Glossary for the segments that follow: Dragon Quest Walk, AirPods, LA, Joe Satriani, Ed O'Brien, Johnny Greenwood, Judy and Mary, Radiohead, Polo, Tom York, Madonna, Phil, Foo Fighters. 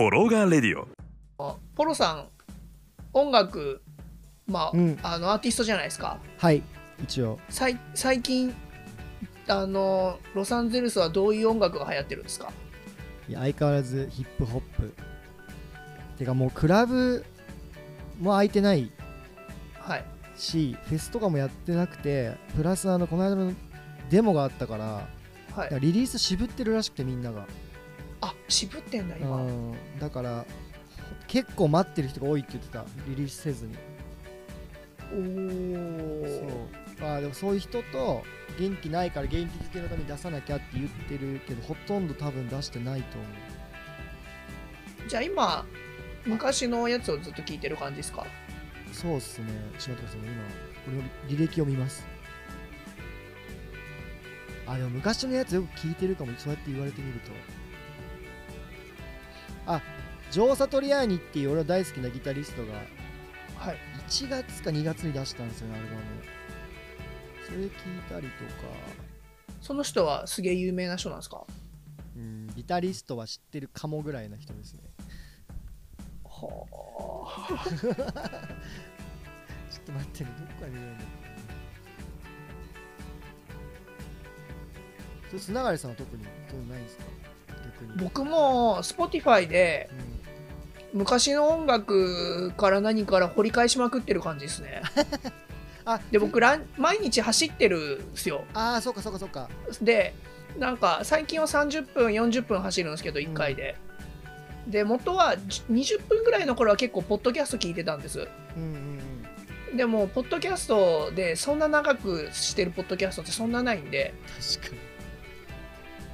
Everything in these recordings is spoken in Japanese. コロガレディオ。ポロさん、音楽、アーティストじゃないですか。はい、一応。最近ロサンゼルスはどういう音楽が流行ってるんですか？いや、相変わらずヒップホップてか、もうクラブも開いてないし、はい、フェスとかもやってなくて、プラスこの間のデモがあったから、はい、だからリリース渋ってるらしくて、みんなが渋ってんだ今。だから結構待ってる人が多いって言ってた、リリースせずに。おー、そう。でもそういう人と、元気ないから元気づけのために出さなきゃって言ってるけど、ほとんど多分出してないと思う。じゃあ今昔のやつをずっと聞いてる感じですか？そうっすね。ちょっと待ってください、今俺の履歴を見ます。でも昔のやつよく聞いてるかも、そうやって言われてみると。ジョー・サトリアーニっていう俺の大好きなギタリストが、はい、1月か2月に出したんですよね、アルバム。それ聞いたりとか。その人はすげえ有名な人なんですか？ギタリストは知ってるかもぐらいな人ですね。はあ。ちょっと待ってね、どっから見えるの。それ、繋がりさんは特にそうないんですか？僕も Spotify で昔の音楽から何から掘り返しまくってる感じですね。で、僕毎日走ってるんですよ。そうかそうかそうか。で、なんか最近は30分40分走るんですけど、1回で。で、元は20分ぐらいの頃は結構ポッドキャスト聞いてたんです。でもポッドキャストでそんな長くしてるポッドキャストってそんなないんで。確かに。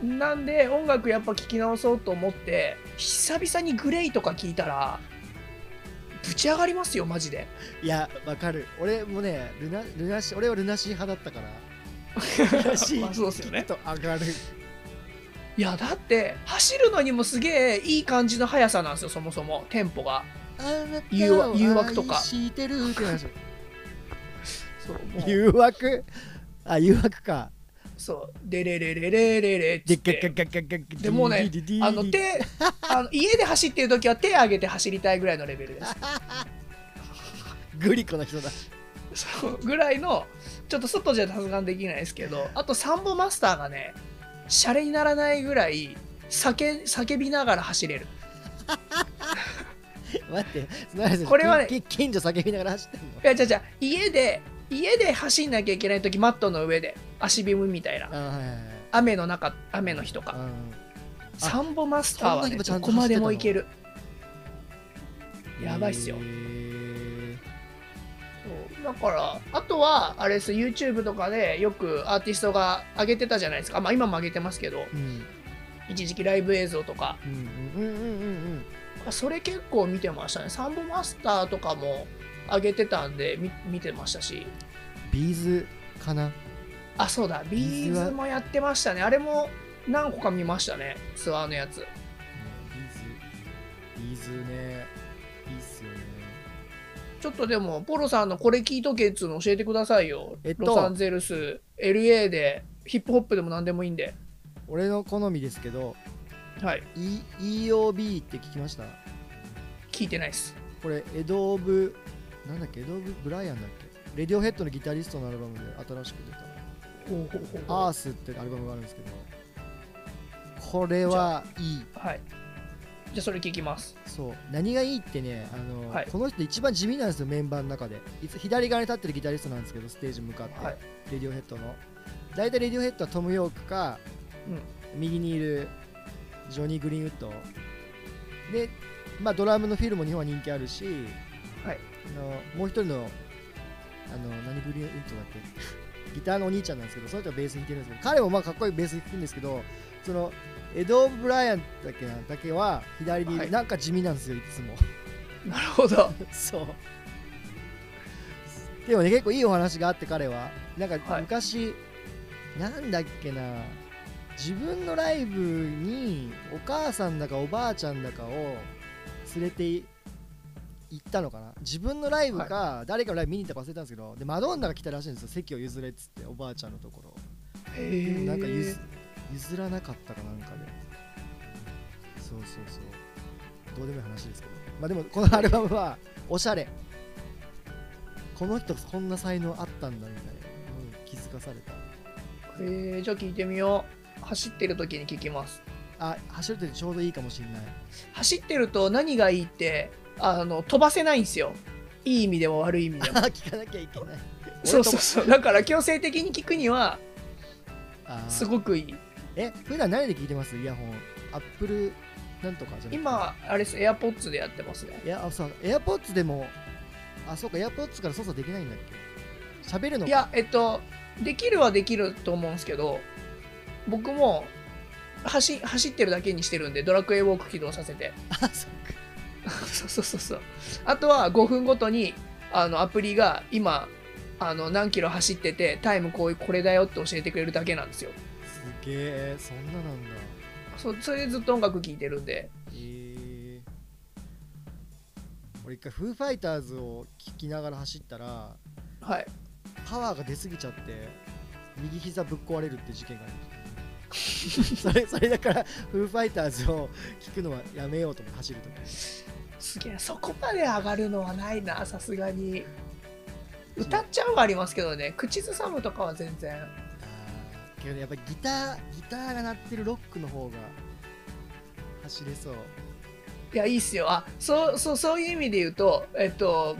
なんで音楽やっぱ聴き直そうと思って、久々にグレイとか聴いたらぶち上がりますよ、マジで。いや、わかる。俺もね、俺はルナシー派だったからルナシー聞くと上がる。いや、だって走るのにもすげえいい感じの速さなんですよ、そもそもテンポが。誘惑とかてるって誘惑か。そう、でれれれれれれってでもうね、家で走ってる時は手上げて走りたいぐらいのレベルです。グリコの人だ。そうぐらいの、ちょっと外じゃさすがにできないですけど。あとサンボマスターがね、シャレにならないぐらい叫びながら走れる。待って、これはね、近所叫びながら走ってんの？いや、じゃあ家で走んなきゃいけないとき、マットの上で足踏みみたいな、雨の日とか、サンボマスターはね、どこまでも行ける。やばいっすよ。だからあとはあれです、 YouTube とかでよくアーティストが上げてたじゃないですか。今も上げてますけど、一時期ライブ映像とか、それ結構見てましたね。サンボマスターとかも上げてたんで見てましたし、ビーズかな。そうだ、ビーズもやってましたね。あれも何個か見ましたね、ツアーのやつ。ビーズね、いいっすよね。ちょっとでもポロさんのこれ聞いとけっつうの教えてくださいよ。ロサンゼルス、LA でヒップホップでも何でもいいんで。俺の好みですけど、はい、EOB って聞きました？聞いてないっす。これエド・オブ・ブライアンだっけ？レディオヘッドのギタリストのアルバムで新しく出たアースってアルバムがあるんですけど、これはいい。はい。じゃあそれ聞きます。そう。何がいいってね、はい、この人一番地味なんですよ、メンバーの中で。左側に立ってるギタリストなんですけど、ステージ向かって、はい、レディオヘッドの。大体レディオヘッドはトム・ヨークか、右にいるジョニー・グリーンウッド。で、ドラムのフィルも日本は人気あるし、はい。もう一人の何グリーンウッドだっけギターのお兄ちゃんなんですけど、その人はベース弾いてるんですけど、彼もかっこいいベース弾くんですけど、そのエド・ブライアンだけは左に、はい、なんか地味なんですよ、いつも。なるほど。そうでもね、結構いいお話があって、彼はなんか昔、はい、なんだっけな、自分のライブにお母さんだかおばあちゃんだかを連れて行ったのかな、自分のライブか、はい、誰かのライブ見に行ったか忘れたんですけど、でマドンナが来たらしいんですよ、席を譲れっつって、おばあちゃんのところ。でもなんか譲らなかったかなんかで、そうそうそう、どうでもいい話ですけど、まあでもこのアルバムはおしゃれ、この人こんな才能あったんだみたいな、気づかされた。じゃあ聞いてみよう。走ってる時に聞きます。あ、走る時ちょうどいいかもしれない。走ってると何がいいって、飛ばせないんですよ、いい意味でも悪い意味でも。聞かなきゃいけない。そうそうそう、だから強制的に聞くにはすごくいい。普段何で聞いてます？イヤホン、アップルなんとかじゃなくて、今あれです、 AirPods でやってますね。いや、そう、 AirPods でも、あ、そうか、 AirPods から操作できないんだっけ、喋るのか。いや、できるはできると思うんですけど、僕も走ってるだけにしてるんで、ドラクエウォーク起動させて。あ、そっか。そうそうそうそう。あとは5分ごとにアプリが今何キロ走っててタイムこれだよって教えてくれるだけなんですよ。すげえ、そんななんだ。それでずっと音楽聴いてるんで。俺一回フーファイターズを聴きながら走ったら、はい、パワーが出すぎちゃって右膝ぶっ壊れるって事件がありました。それだからフーファイターズを聴くのはやめようと思って走るとき。すげえ、そこまで上がるのはないな、さすがに。歌っちゃうはありますけどね、口ずさむとかは全然。けどやっぱりギターが鳴ってるロックの方が走れそう。いや、いいっすよ。あ、そういう意味で言うと、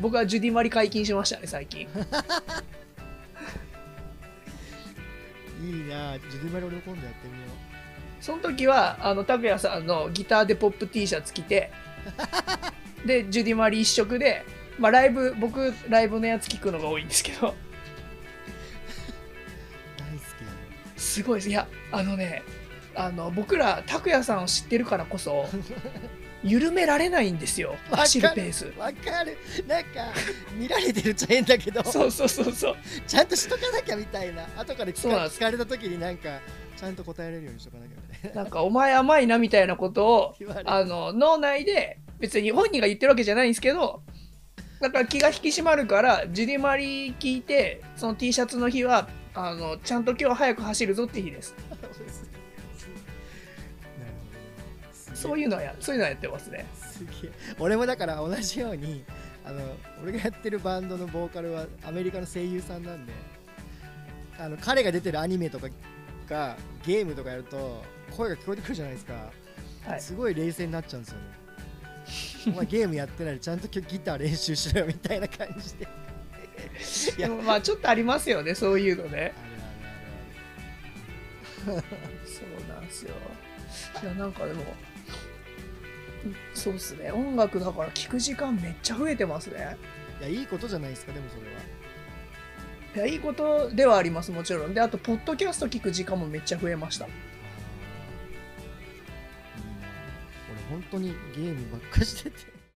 僕はジュディマリ解禁しましたね、最近。いいな、ジュディマリ俺今度やってみよう。その時は拓也さんのギターでポップ T シャツ着て、でジュディマリ一色で。まあ、僕ライブのやつ聞くのが多いんですけど。大好き。すごいです。いや、僕ら拓也さんを知ってるからこそ緩められないんですよ。走るペース。わかる。なんか見られてるちゃ変だけどそうそうそうそう、ちゃんとしとかなきゃみたいな。後から疲れた時になんかちゃんと答えれるようにしとかなきゃみたいな。なんかお前甘いなみたいなことを脳内で、別に本人が言ってるわけじゃないんですけど、だから気が引き締まるからジュディマリ聞いて、その T シャツの日はちゃんと今日は早く走るぞって日です。そういうのはやってますね。すげえ。俺もだから同じように俺がやってるバンドのボーカルはアメリカの声優さんなんで、彼が出てるアニメとかがゲームとかやると声が聞こえてくるじゃないですか、はい、すごい冷静になっちゃうんですよね。お前ゲームやってないでちゃんと今日ギター練習しろよみたいな感じで。いや、でもまあちょっとありますよね、そういうのね。そうなんですよ。いや、なんかでもそうっすね、音楽だから聴く時間めっちゃ増えてますね。いや、いいことじゃないですか。でもそれは。いや、いいことではあります、もちろん。で、あとポッドキャスト聴く時間もめっちゃ増えました。本当にゲームばっかしてて